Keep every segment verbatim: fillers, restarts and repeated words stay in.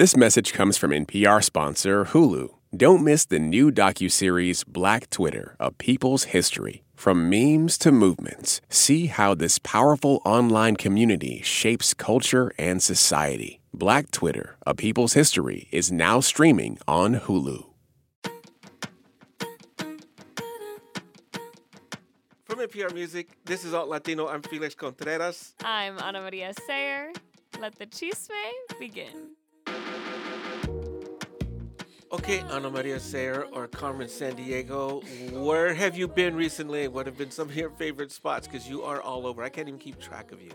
This message comes from N P R sponsor Hulu. Don't miss the new docuseries Black Twitter, A People's History. From memes to movements, see how this powerful online community shapes culture and society. Black Twitter, A People's History is now streaming on Hulu. From N P R Music, this is Alt Latino. I'm Felix Contreras. I'm Anamaria Sayre. Let the chisme begin. Okay, Anamaria Sayre or Carmen Sandiego, where have you been recently? What have been some of your favorite spots? Because you are all over. I can't even keep track of you.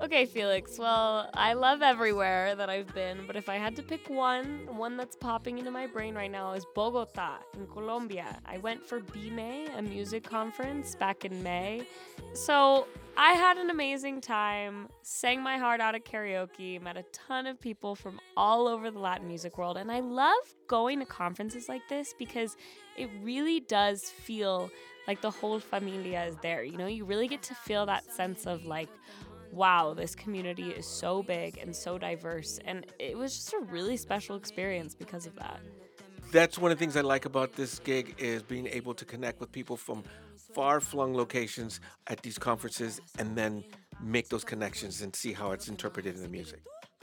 Okay, Felix. Well, I love everywhere that I've been, but if I had to pick one, one that's popping into my brain right now is Bogota in Colombia. I went for B M E, a music conference back in May. So I had an amazing time, sang my heart out at karaoke, met a ton of people from all over the Latin music world, and I love going to conferences like this because it really does feel like the whole familia is there. You know, you really get to feel that sense of like, wow, this community is so big and so diverse, and it was just a really special experience because of that. That's one of the things I like about this gig is being able to connect with people from far-flung locations at these conferences and then make those connections and see how it's interpreted in the music.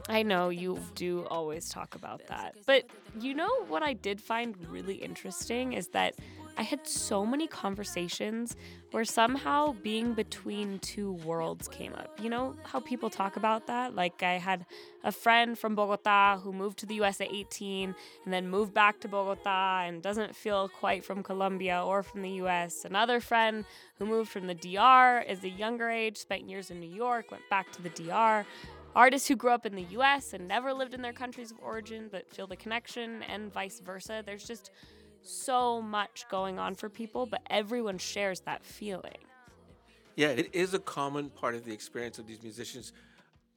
I know you do always talk about that. But you know what I did find really interesting is that I had so many conversations where somehow being between two worlds came up. You know how people talk about that? Like I had a friend from Bogota who moved to the U S at eighteen and then moved back to Bogota and doesn't feel quite from Colombia or from the U S. Another friend who moved from the D R as a younger age, spent years in New York, went back to the D R. Artists who grew up in the U S and never lived in their countries of origin but feel the connection, and vice versa. There's just so much going on for people, but everyone shares that feeling. Yeah, it is a common part of the experience of these musicians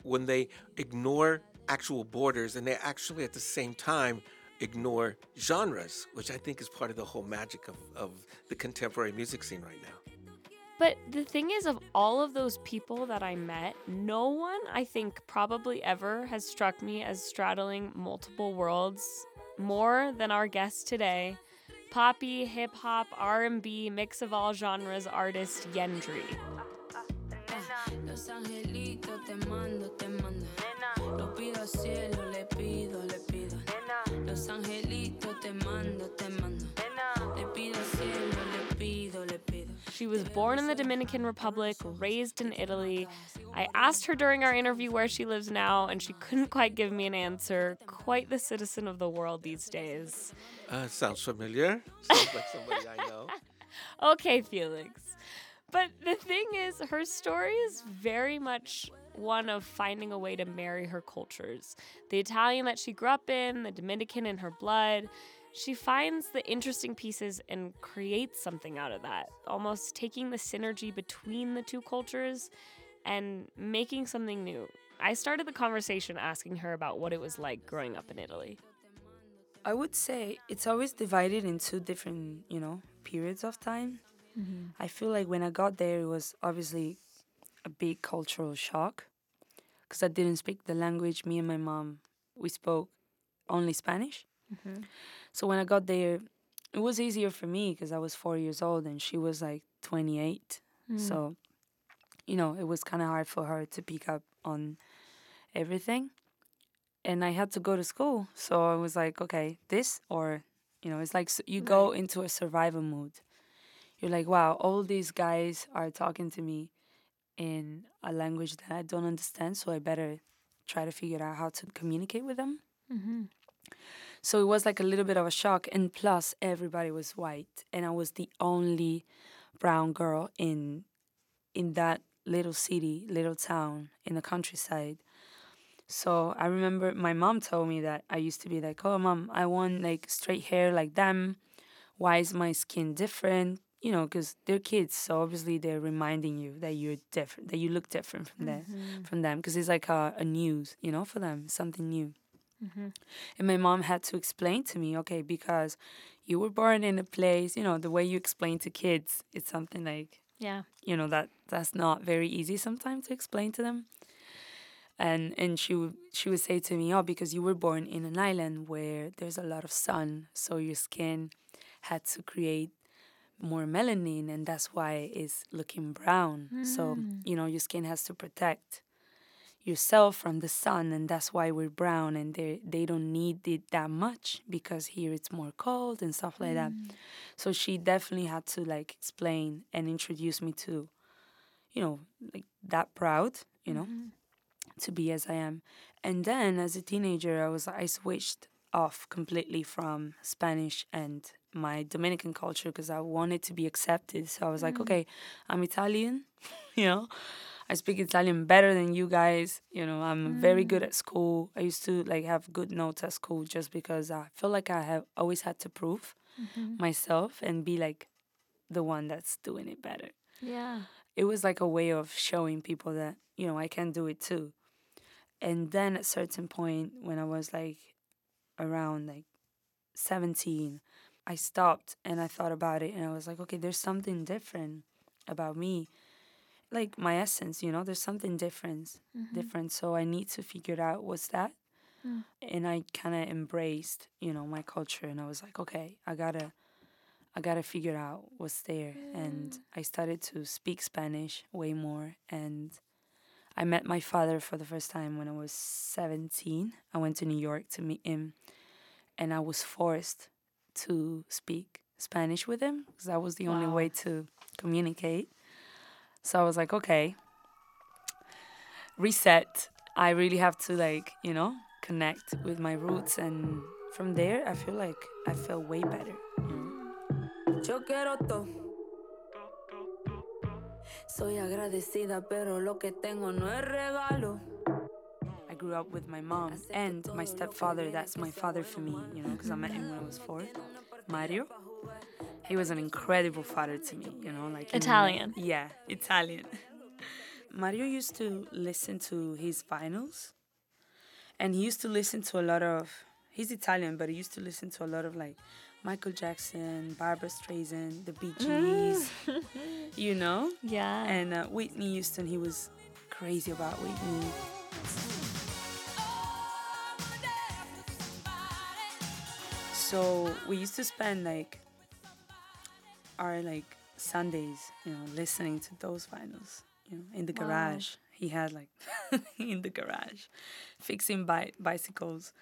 when they ignore actual borders and they actually at the same time ignore genres, which I think is part of the whole magic of, of the contemporary music scene right now. But the thing is, of all of those people that I met, no one, I think, probably ever has struck me as straddling multiple worlds more than our guest today, poppy, hip-hop, R and B, mix of all genres artist Yendry. She was born in the Dominican Republic, raised in Italy. I asked her during our interview where she lives now, and she couldn't quite give me an answer. Quite the citizen of the world these days. Uh, sounds familiar. Sounds like somebody I know. Okay, Felix. But the thing is, her story is very much one of finding a way to marry her cultures. The Italian that she grew up in, the Dominican in her blood. She finds the interesting pieces and creates something out of that, almost taking the synergy between the two cultures and making something new. I started the conversation asking her about what it was like growing up in Italy. I would say it's always divided in two different, you know, periods of time. Mm-hmm. I feel like when I got there, it was obviously a big cultural shock because I didn't speak the language. Me and my mom, we spoke only Spanish. Mm-hmm. So when I got there, it was easier for me because I was four years old and she was like twenty-eight. Mm. So, you know, it was kind of hard for her to pick up on everything. And I had to go to school. So I was like, okay, this or, you know, it's like you go right into a survival mode. You're like, wow, all these guys are talking to me in a language that I don't understand. So I better try to figure out how to communicate with them. Mm-hmm. So it was like a little bit of a shock. And plus, everybody was white. And I was the only brown girl in in that little city, little town, in the countryside. So I remember my mom told me that I used to be like, oh, mom, I want like straight hair like them. Why is my skin different? You know, because they're kids. So obviously they're reminding you that you're different, that you look different from, mm-hmm. the, from them. Because it's like a, a news, you know, for them, something new. Mm-hmm. And my mom had to explain to me, okay, because you were born in a place, you know, the way you explain to kids, it's something like, yeah, you know, that that's not very easy sometimes to explain to them. And and she would she would say to me, oh, because you were born in an island where there's a lot of sun, so your skin had to create more melanin, and that's why it's looking brown. Mm. So, you know, your skin has to protect yourself from the sun, and that's why we're brown, and they they don't need it that much because here it's more cold and stuff like mm. that. So she definitely had to, like, explain and introduce me to, you know, like, that proud, you know, mm-hmm. to be as I am. And then as a teenager, I was I switched off completely from Spanish and my Dominican culture because I wanted to be accepted. So I was mm-hmm. like, okay, I'm Italian, you know, I speak Italian better than you guys. You know, I'm mm-hmm. very good at school. I used to, like, have good notes at school just because I feel like I have always had to prove mm-hmm. myself and be, like, the one that's doing it better. Yeah. It was like a way of showing people that, you know, I can do it too. And then at a certain point when I was, like, around, like, seventeen, I stopped and I thought about it and I was like, okay, there's something different about me. Like, my essence, you know, there's something different. Mm-hmm. different. So I need to figure out what's that. Mm. And I kind of embraced, you know, my culture and I was like, okay, I gotta... I got to figure out what's there. Yeah. And I started to speak Spanish way more. And I met my father for the first time when I was seventeen. I went to New York to meet him. And I was forced to speak Spanish with him because that was the wow. only way to communicate. So I was like, okay, reset. I really have to, like, you know, connect with my roots. And from there, I feel like I felt way better. Yo quiero todo. Soy agradecida, pero lo que tengo no es regalo. I grew up with my mom and my stepfather. That's my father for me, you know, because I met him when I was four. Mario. He was an incredible father to me, you know, like Italian. In, yeah, Italian. Mario used to listen to his vinyls, and he used to listen to a lot of. He's Italian, but he used to listen to a lot of, like, Michael Jackson, Barbara Streisand, the Bee Gees, you know? Yeah. And uh, Whitney Houston, he was crazy about Whitney. So we used to spend, like, our, like, Sundays, you know, listening to those vinyls, you know, in the wow. garage. He had, like, in the garage, fixing bi- bicycles.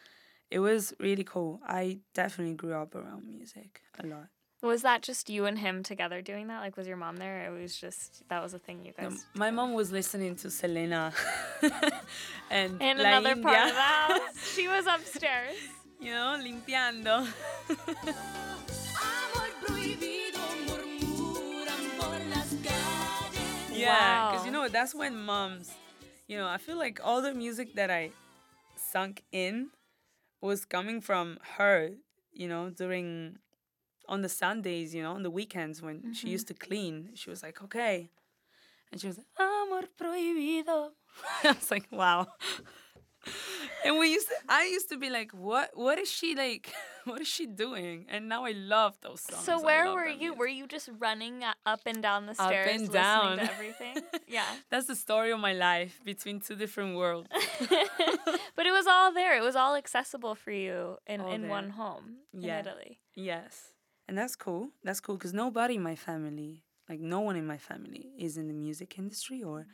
It was really cool. I definitely grew up around music a lot. Was that just you and him together doing that? Like, was your mom there? It was just, that was a thing you guys... No, my mom was listening to Selena. and In La another India. Part of the house. She was upstairs. You know, limpiando. Yeah, because wow. you know, that's when moms... You know, I feel like all the music that I sunk in... was coming from her, you know, during, on the Sundays, you know, on the weekends when mm-hmm. she used to clean. She was like, okay. And she was like, amor prohibido. I was like, wow. And we used to, I used to be like, what, what is she like, what is she doing? And now I love those songs. So where were you? Music. Were you just running up and down the stairs? Up and down. Listening to everything? Yeah. That's the story of my life between two different worlds. But it was all there. It was all accessible for you in, in one home yeah. in Italy. Yes. And that's cool. That's cool because nobody in my family, like no one in my family is in the music industry or...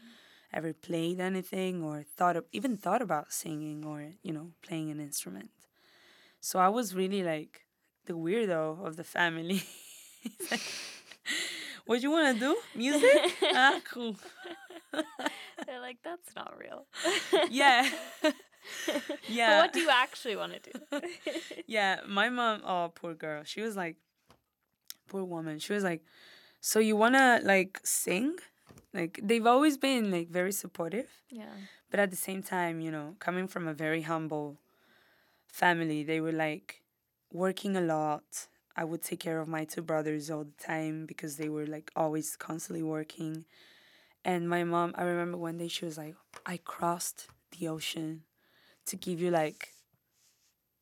ever played anything or thought of, even thought about singing or, you know, playing an instrument. So I was really, like, the weirdo of the family. Like, what you want to do? Music? Ah, cool. They're like, that's not real. Yeah. Yeah. But what do you actually want to do? Yeah, my mom, oh, poor girl. She was like, poor woman. She was like, so you want to, like, sing? Like, they've always been, like, very supportive. Yeah. But at the same time, you know, coming from a very humble family, they were, like, working a lot. I would take care of my two brothers all the time because they were, like, always constantly working. And my mom, I remember one day she was like, I crossed the ocean to give you, like,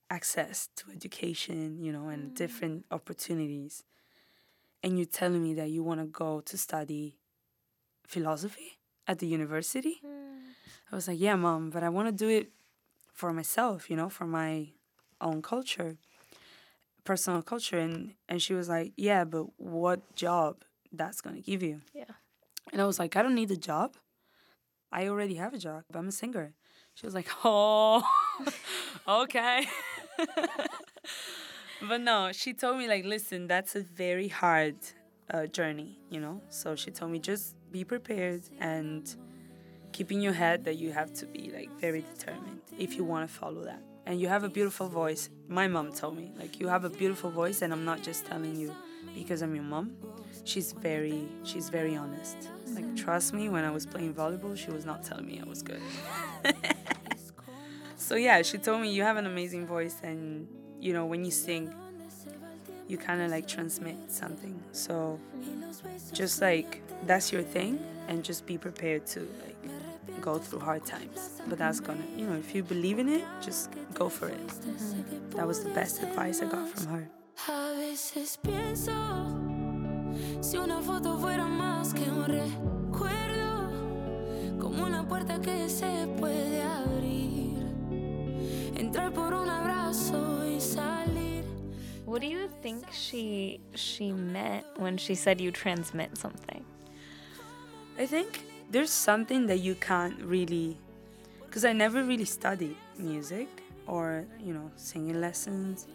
access to education, you know, and mm. different opportunities. And you're telling me that you want to go to study philosophy? at the university. Mm. I was like, yeah, Mom, but I want to do it for myself, you know, for my own culture, personal culture. And, and she was like, yeah, but what job that's going to give you? Yeah. And I was like, I don't need a job. I already have a job. I'm a singer. She was like, oh, okay. But no, she told me, like, listen, that's a very hard uh, journey, you know? So she told me, just be prepared and keep in your head that you have to be, like, very determined if you want to follow that. And you have a beautiful voice. My mom told me, like, you have a beautiful voice, and I'm not just telling you because I'm your mom. She's very, she's very honest. Like, trust me, when I was playing volleyball, she was not telling me I was good. So, yeah, she told me, you have an amazing voice, and, you know, when you sing, you kind of, like, transmit something. So just, like, that's your thing, and just be prepared to, like, go through hard times. But that's gonna, you know, if you believe in it, just go for it. Mm-hmm. That was the best advice I got from her. A veces pienso si una foto fuera más que un recuerdo, como una puerta que se puede abrir, entrar por un abrazo y salir. What do you think she she meant when she said you transmit something? I think there's something that you can't really, because I never really studied music or, you know, singing lessons.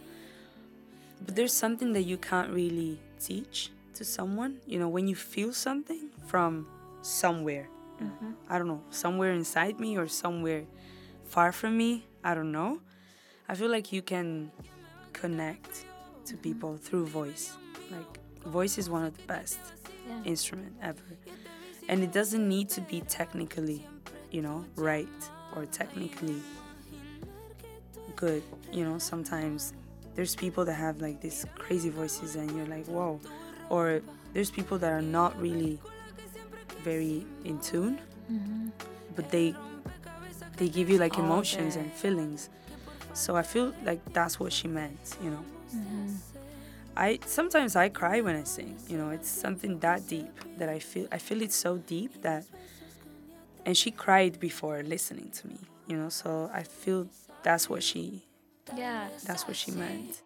But there's something that you can't really teach to someone. You know, when you feel something from somewhere. Mm-hmm. I don't know, somewhere inside me or somewhere far from me. I don't know. I feel like you can connect to people through voice. Like, voice is one of the best yeah. instrument ever. And it doesn't need to be technically, you know, right or technically good. You know, sometimes there's people that have, like, these crazy voices and you're like, whoa. Or there's people that are not really very in tune, mm-hmm. but they they give you, like, emotions okay. and feelings. So I feel like that's what she meant, you know. Mm-hmm. I sometimes I cry when I sing, you know. It's something that deep that I feel. I feel it so deep that, and she cried before listening to me, you know. So I feel that's what she. Yeah, that's what she meant.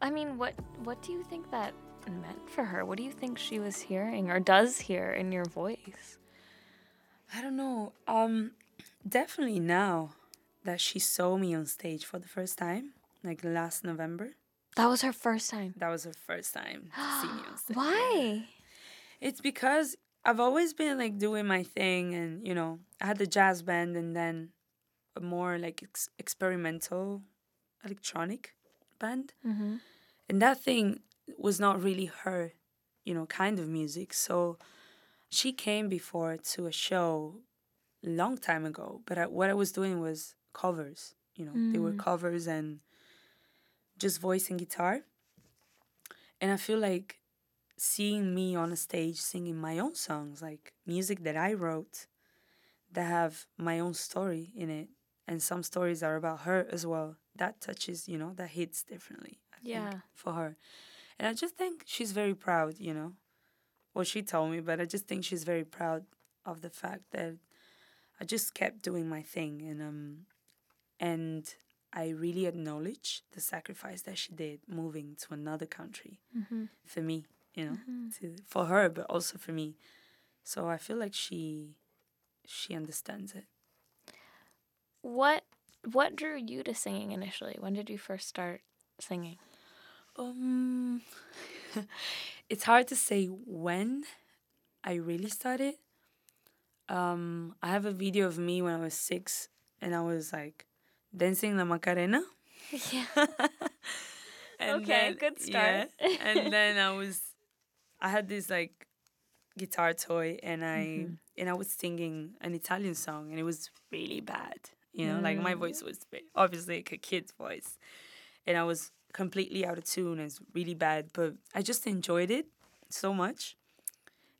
I mean, what what do you think that meant for her? What do you think she was hearing or does hear in your voice? I don't know. Um, definitely now that she saw me on stage for the first time, like last November. That was her first time? That was her first time to see me on stage. Why? It's because I've always been, like, doing my thing and, you know, I had the jazz band and then a more, like, ex- experimental electronic band. Mm-hmm. And that thing was not really her, you know, kind of music. So she came before to a show a long time ago, but I, what I was doing was covers, you know, mm. they were covers and just voice and guitar. And I feel like seeing me on a stage singing my own songs, like music that I wrote that have my own story in it, and some stories are about her as well, that touches, you know, that hits differently, I yeah. think, for her. And I just think she's very proud, you know, well, she told me, but I just think she's very proud of the fact that I just kept doing my thing, and um, and I really acknowledge the sacrifice that she did moving to another country mm-hmm. for me, you know, mm-hmm. to, for her, but also for me. So I feel like she she understands it. What what drew you to singing initially? When did you first start singing? Um, it's hard to say when I really started. Um, I have a video of me when I was six, and I was, like, dancing La Macarena. Yeah. Okay, then, good start. Yeah, and then I was, I had this, like, guitar toy, and I mm-hmm. and I was singing an Italian song, and it was really bad, you know? Mm. Like, my voice was obviously, like, a kid's voice, and I was completely out of tune, and it's really bad, but I just enjoyed it so much.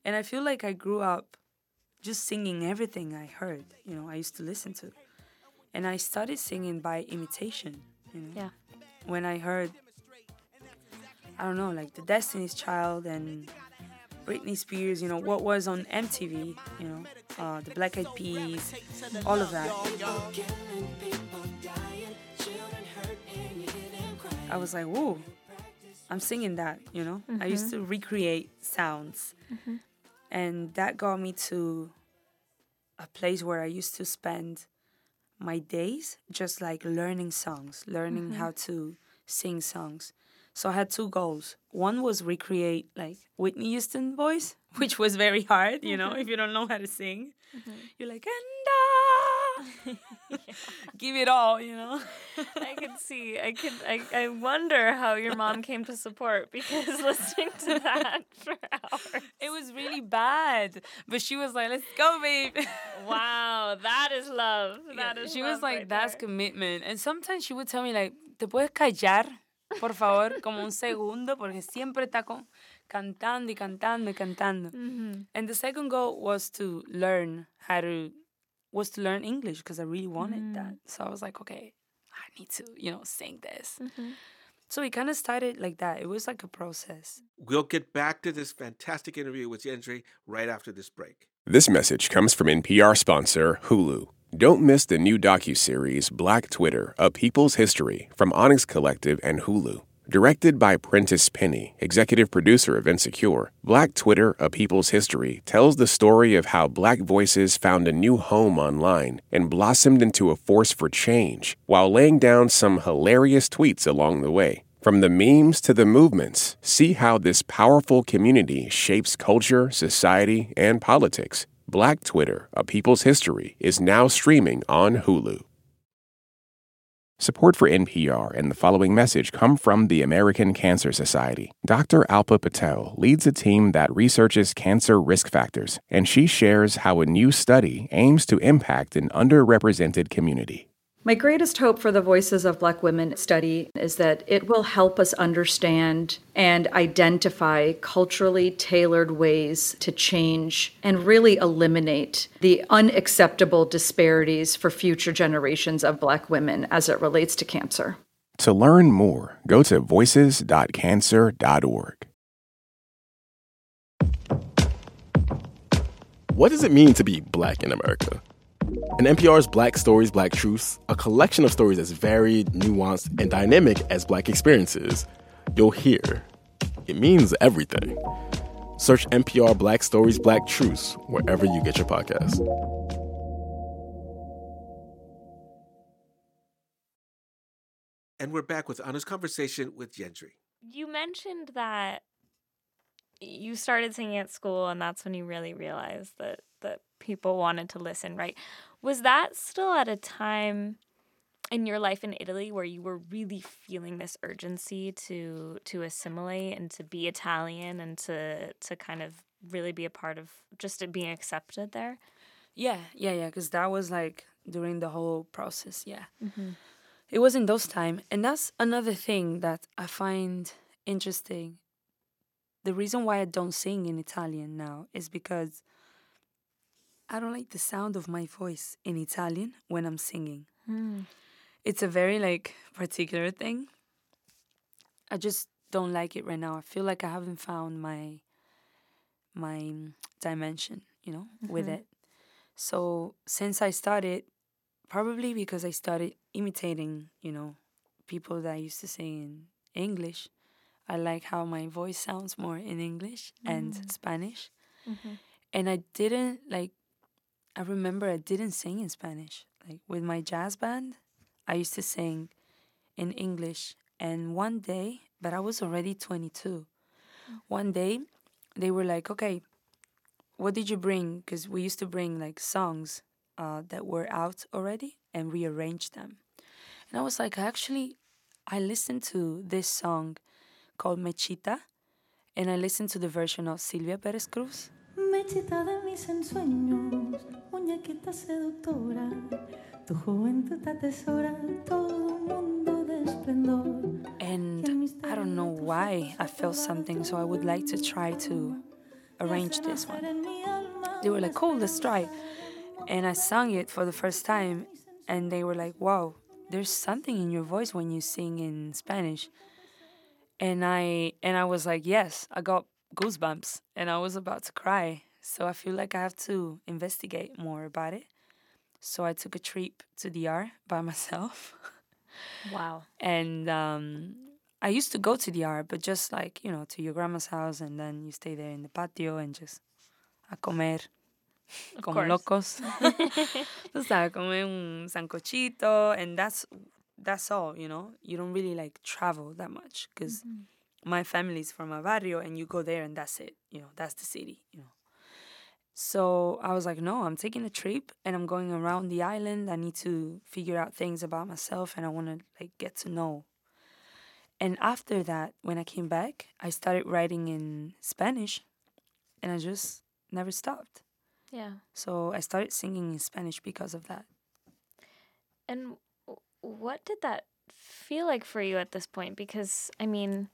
And I feel like I grew up just singing everything I heard, you know, I used to listen to. And I started singing by imitation, you know. Yeah. When I heard, I don't know, like the Destiny's Child and Britney Spears, you know, what was on M T V, you know, uh, the Black Eyed Peas, all of that. I was like, whoa, I'm singing that, you know. Mm-hmm. I used to recreate sounds. Mm-hmm. And that got me to a place where I used to spend my days just like learning songs, learning mm-hmm. how to sing songs. So I had two goals. One was recreate like Whitney Houston voice, which was very hard, you know, if you don't know how to sing. Mm-hmm. You're like, and yeah. Give it all, you know. I could see. I could I, I wonder how your mom came to support, because listening to that for hours. It was really bad. But she was like, let's go, babe. Wow, that is love. That yeah, is she love was like, right that's there. Commitment. And sometimes she would tell me like, ¿te puedes callar? Por favor, como un segundo, porque siempre está con, cantando y cantando y cantando. Mm-hmm. And the second goal was to learn how to, was to learn English, because I really wanted mm. that. So I was like, okay, I need to, you know, sing this. Mm-hmm. So it kind of started like that. It was like a process. We'll get back to this fantastic interview with Yendry right after this break. This message comes from N P R sponsor Hulu. Don't miss the new docuseries Black Twitter, A People's History, from Onyx Collective and Hulu. Directed by Prentice Penny, executive producer of Insecure, Black Twitter, A People's History tells the story of how Black voices found a new home online and blossomed into a force for change, while laying down some hilarious tweets along the way. From the memes to the movements, see how this powerful community shapes culture, society, and politics. Black Twitter, A People's History, is now streaming on Hulu. Support for N P R and the following message come from the American Cancer Society. Doctor Alpa Patel leads a team that researches cancer risk factors, and she shares how a new study aims to impact an underrepresented community. My greatest hope for the Voices of Black Women study is that it will help us understand and identify culturally tailored ways to change and really eliminate the unacceptable disparities for future generations of Black women as it relates to cancer. To learn more, go to voices dot cancer dot org. What does it mean to be Black in America? In N P R's Black Stories, Black Truths, a collection of stories as varied, nuanced, and dynamic as Black experiences, you'll hear it means everything. Search N P R Black Stories, Black Truths wherever you get your podcasts. And we're back with Anna's conversation with Yendry. You mentioned that you started singing at school, and that's when you really realized that that people wanted to listen, right? Was that still at a time in your life in Italy where you were really feeling this urgency to to assimilate and to be Italian and to to kind of really be a part of just being accepted there? Yeah, yeah, yeah, because that was like during the whole process, yeah. Mm-hmm. It was in those time. And that's another thing that I find interesting. The reason why I don't sing in Italian now is because I don't like the sound of my voice in Italian when I'm singing. Mm. It's a very, like, particular thing. I just don't like it right now. I feel like I haven't found my my dimension, you know, mm-hmm. with it. So since I started, probably because I started imitating, you know, people that I used to sing in English, I like how my voice sounds more in English mm. and Spanish. Mm-hmm. And I didn't, like, I remember I didn't sing in Spanish. Like, with my jazz band, I used to sing in English. And one day, but I was already twenty-two. One day, they were like, okay, what did you bring? Because we used to bring, like, songs uh, that were out already and rearrange them. And I was like, actually, I listened to this song called Mechita, and I listened to the version of Silvia Perez Cruz. Mechita de mis ensueños, muñequita seductora, tu juventud atesora, todo mundo de esplendor. And I don't know why I felt something, so I would like to try to arrange this one. They were like, cool, let's try. And I sang it for the first time, and they were like, wow, there's something in your voice when you sing in Spanish. And I and I was like, yes, I got goosebumps, and I was about to cry. So I feel like I have to investigate more about it. So I took a trip to D R by myself. Wow. And um, I used to go to D R, but just like, you know, to your grandma's house, and then you stay there in the patio and just a comer. Of con course. Locos. A comer un sancochito, and that's that's all, you know. You don't really like travel that much, because mm-hmm. my family's from a barrio, and you go there and that's it, you know, that's the city, you know. So I was like, no, I'm taking a trip and I'm going around the island. I need to figure out things about myself, and I want to like get to know. And after that, when I came back, I started writing in Spanish, and I just never stopped. Yeah. So I started singing in Spanish because of that. And what did that feel like for you at this point? Because, I mean,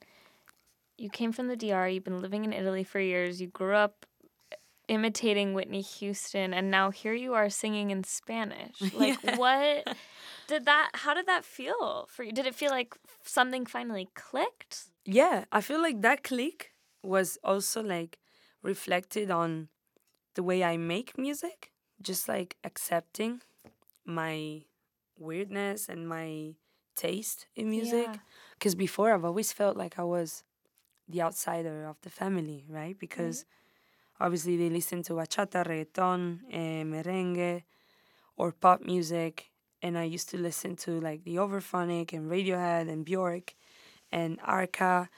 you came from the D R, you've been living in Italy for years, you grew up imitating Whitney Houston, and now here you are singing in Spanish. Like, yeah. what did that, how did that feel for you? Did it feel like something finally clicked? Yeah, I feel like that click was also like reflected on the way I make music, just like accepting my weirdness and my taste in music. Because yeah. before I've always felt like I was the outsider of the family, right? Because mm-hmm. obviously, they listen to bachata, reggaeton, eh, merengue, or pop music. And I used to listen to, like, the Overphonic and Radiohead and Bjork and Arca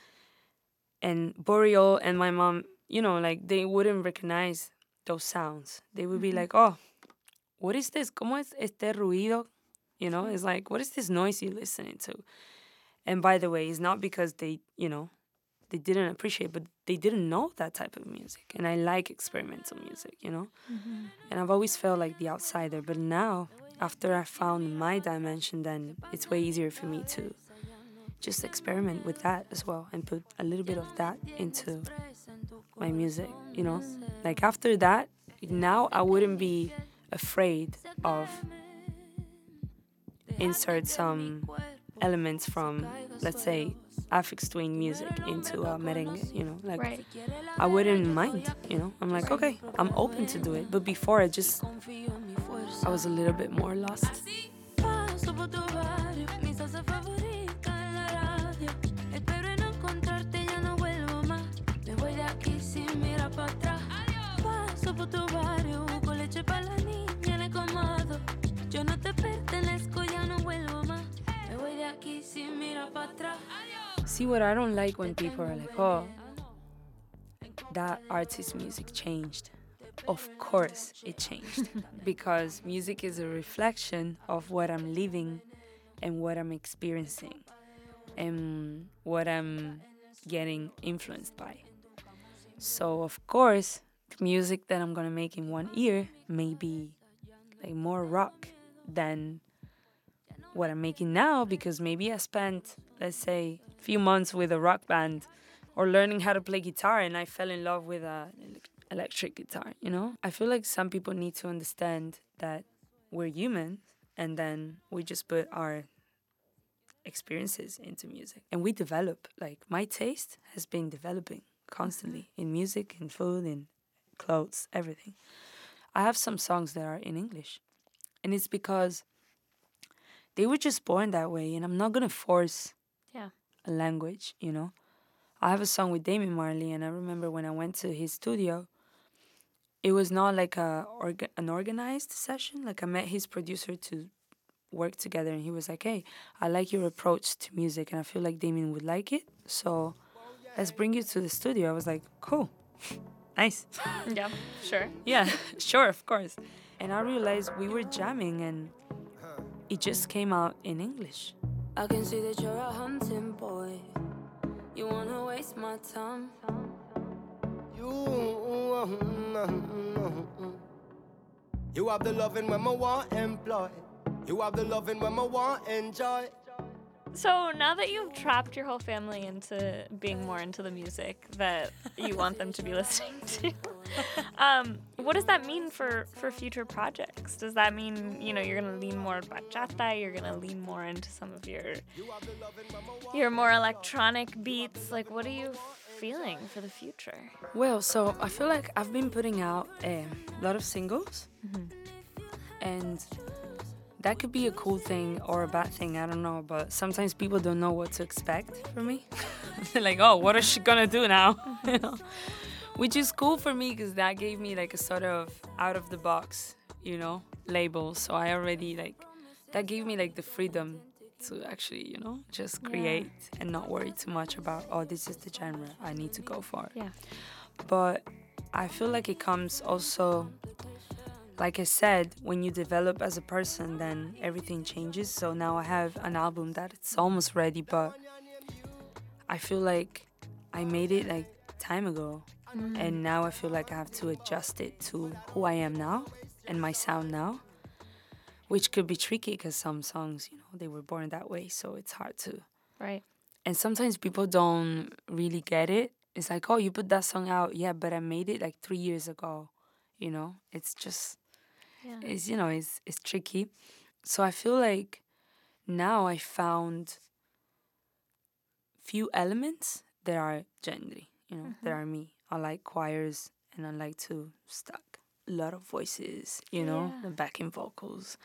and Burial. And my mom, you know, like, they wouldn't recognize those sounds. They would be mm-hmm. like, oh, what is this? ¿Cómo es este ruido? You know, it's like, what is this noise you're listening to? And by the way, it's not because they, you know, they didn't appreciate, but they didn't know that type of music. And I like experimental music, you know? Mm-hmm. And I've always felt like the outsider. But now, after I found my dimension, then it's way easier for me to just experiment with that as well and put a little bit of that into my music, you know? Like, after that, now I wouldn't be afraid of insert some elements from, let's say, Aphex Twin music into uh, merengue, you know, like right. I wouldn't mind, you know, I'm like, okay, I'm open to do it. But before I just, I was a little bit more lost. See, what I don't like when people are like, oh, that artist's music changed. Of course it changed, because music is a reflection of what I'm living and what I'm experiencing and what I'm getting influenced by. So, of course, the music that I'm going to make in one ear may be like more rock than what I'm making now, because maybe I spent, let's say, a few months with a rock band or learning how to play guitar, and I fell in love with an electric guitar, you know? I feel like some people need to understand that we're human, and then we just put our experiences into music. And we develop. Like, my taste has been developing constantly in music, in food, in clothes, everything. I have some songs that are in English, and it's because they were just born that way, and I'm not going to force yeah. a language, you know. I have a song with Damien Marley, and I remember when I went to his studio, it was not like a orga- an organized session. Like, I met his producer to work together, and he was like, hey, I like your approach to music, and I feel like Damien would like it, so let's bring you to the studio. I was like, cool, nice. Yeah, sure. Yeah, sure, of course. And I realized we were jamming, and it just came out in English. I can see that you're a hunting boy. You wanna waste my time. You, you have the loving when I want employ. You have the loving when I want enjoy. So now that you've trapped your whole family into being more into the music that you want them to be listening to, um, what does that mean for, for future projects? Does that mean, you know, you're going to lean more bachata, you're going to lean more into some of your your more electronic beats? Like, what are you feeling for the future? Well, so I feel like I've been putting out a lot of singles, mm-hmm. and that could be a cool thing or a bad thing, I don't know, but sometimes people don't know what to expect from me. They're like, oh, what is she gonna do now? You know? Which is cool for me because that gave me like a sort of out-of-the-box, you know, label. So I already like, that gave me like the freedom to actually, you know, just create yeah. and not worry too much about, oh, this is the genre I need to go for. Yeah. But I feel like it comes also, like I said, when you develop as a person, then everything changes. So now I have an album that it's almost ready, but I feel like I made it like time ago. Mm-hmm. And now I feel like I have to adjust it to who I am now and my sound now, which could be tricky because some songs, you know, they were born that way. So it's hard to. Right. And sometimes people don't really get it. It's like, oh, you put that song out. Yeah, but I made it like three years ago. You know, it's just. Yeah. It's, you know, it's it's tricky. So I feel like now I found few elements that are Yendry, you know, mm-hmm. that are me. I like choirs and I like to stack a lot of voices, you know, yeah. the backing vocals.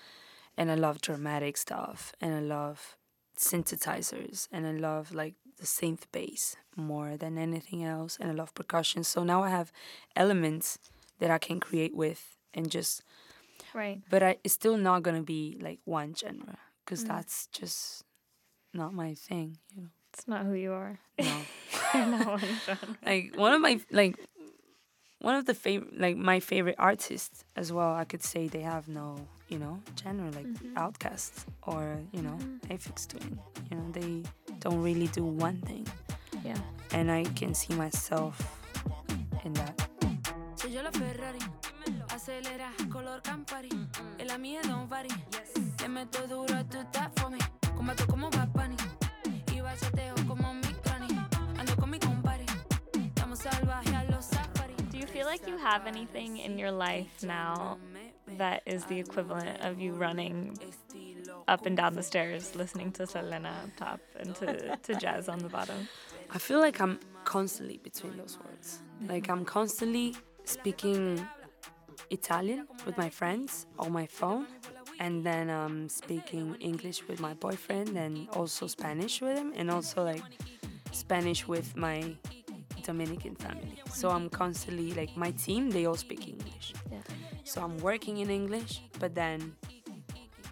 And I love dramatic stuff and I love synthesizers and I love like the synth bass more than anything else. And I love percussion. So now I have elements that I can create with and just... Right. But I, it's still not going to be, like, one genre, because mm. that's just not my thing, you know. It's not who you are. No. You're not one genre. Like, one of my, like, one of the favorite, like, my favorite artists as well, I could say they have no, you know, genre, like mm-hmm. Outkast or, you know, mm-hmm. Aphex Twin. You know, they don't really do one thing. Yeah. And I can see myself in that. So you're a Ferrari. Acelera, color Campari, el a mí es Don Fari, le meto duro, tú estás for me, combato como Bad Bunny, y bachateo como mi crani, ando con mi compari, estamos salvajes a los safari. Do you feel like you have anything in your life now that is the equivalent of you running up and down the stairs, listening to Selena up top and to, to jazz on the bottom? I feel like I'm constantly between those words, like I'm constantly speaking Italian with my friends on my phone, and then um, speaking English with my boyfriend, and also Spanish with him, and also like Spanish with my Dominican family. So I'm constantly like my team, they all speak English. Yeah. So I'm working in English, but then,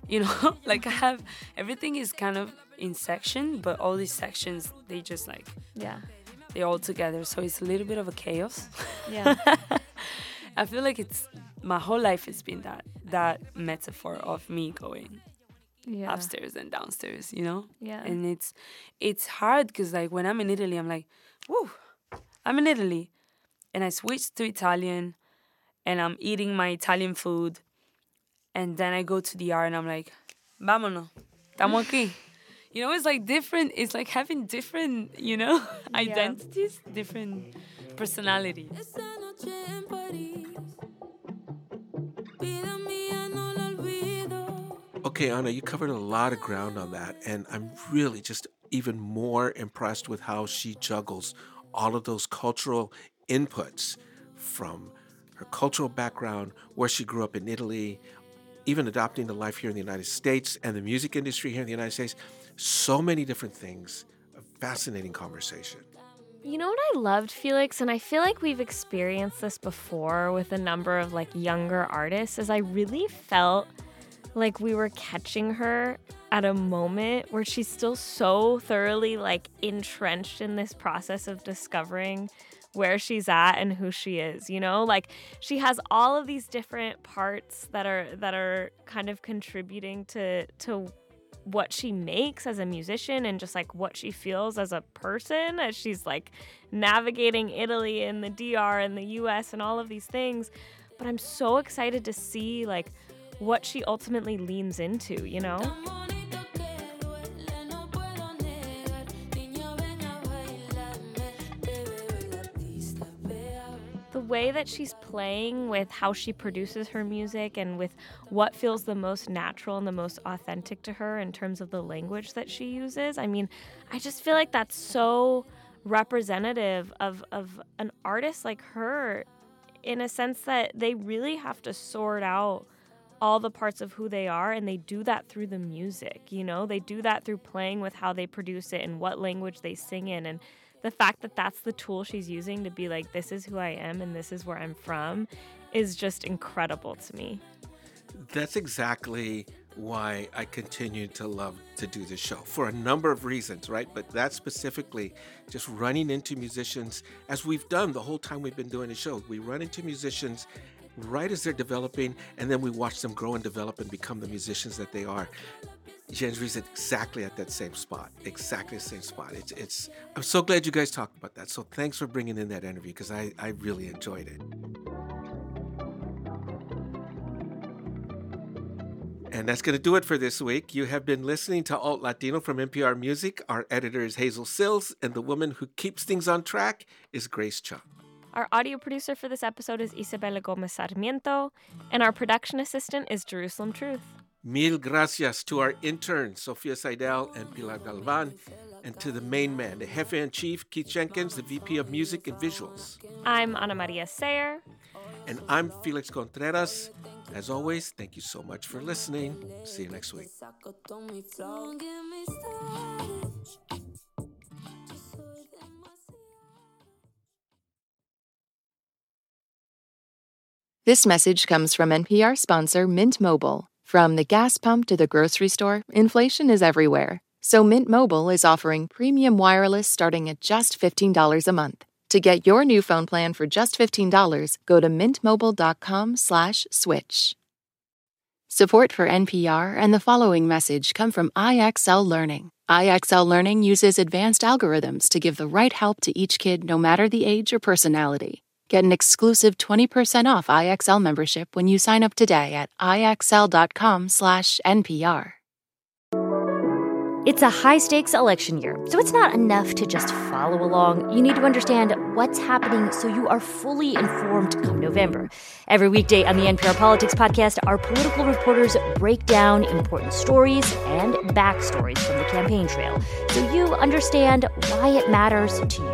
you know, like I have everything is kind of in section, but all these sections they just like yeah, they're all together. So it's a little bit of a chaos. Yeah. I feel like it's my whole life has been that that metaphor of me going yeah. upstairs and downstairs, you know? Yeah. And it's it's hard because like when I'm in Italy, I'm like, woo, I'm in Italy. And I switched to Italian and I'm eating my Italian food. And then I go to the R and I'm like, vámonos, estamos aquí. You know, it's like different, it's like having different, you know, yeah. identities, different personality. Okay, Ana, you covered a lot of ground on that, and I'm really just even more impressed with how she juggles all of those cultural inputs from her cultural background, where she grew up in Italy, even adopting the life here in the United States and the music industry here in the United States. So many different things. A fascinating conversation. You know what I loved, Felix, and I feel like we've experienced this before with a number of like younger artists, is I really felt like we were catching her at a moment where she's still so thoroughly like entrenched in this process of discovering where she's at and who she is, you know? Like she has all of these different parts that are that are kind of contributing to to what she makes as a musician and just like what she feels as a person as she's like navigating Italy and the D R and the U S and all of these things. But I'm so excited to see like what she ultimately leans into, you know? the way that she's playing with how she produces her music and with what feels the most natural and the most authentic to her in terms of the language that she uses. I mean, I just feel like that's so representative of, of an artist like her, in a sense that they really have to sort out all the parts of who they are, and they do that through the music, you know? They do that through playing with how they produce it and what language they sing in, and the fact that that's the tool she's using to be like, this is who I am and this is where I'm from, is just incredible to me. That's exactly why I continue to love to do this show, for a number of reasons, right? But that specifically, just running into musicians, as we've done the whole time we've been doing the show, we run into musicians right as they're developing, and then we watch them grow and develop and become the musicians that they are. Yendry's exactly at that same spot, exactly the same spot. It's, it's. I'm so glad you guys talked about that. So thanks for bringing in that interview, because I, I really enjoyed it. And that's going to do it for this week. You have been listening to Alt Latino from N P R Music. Our editor is Hazel Cills, and the woman who keeps things on track is Grace Chung. Our audio producer for this episode is Isabella Gomez Sarmiento, and our production assistant is Jerusalem Truth. Mil gracias to our interns, Sofia Seidel and Pilar Galvan, and to the main man, the jefe in chief, Keith Jenkins, the V P of Music and Visuals. I'm Anamaria Sayre. And I'm Felix Contreras. As always, thank you so much for listening. See you next week. This message comes from N P R sponsor Mint Mobile. From the gas pump to the grocery store, inflation is everywhere. So Mint Mobile is offering premium wireless starting at just fifteen dollars a month. To get your new phone plan for just fifteen dollars, go to mintmobile.com slash switch. Support for N P R and the following message come from I X L Learning. I X L Learning uses advanced algorithms to give the right help to each kid, no matter the age or personality. Get an exclusive twenty percent off I X L membership when you sign up today at IXL.com slash NPR. It's a high-stakes election year, so it's not enough to just follow along. You need to understand what's happening so you are fully informed come November. Every weekday on the N P R Politics Podcast, our political reporters break down important stories and backstories from the campaign trail so you understand why it matters to you.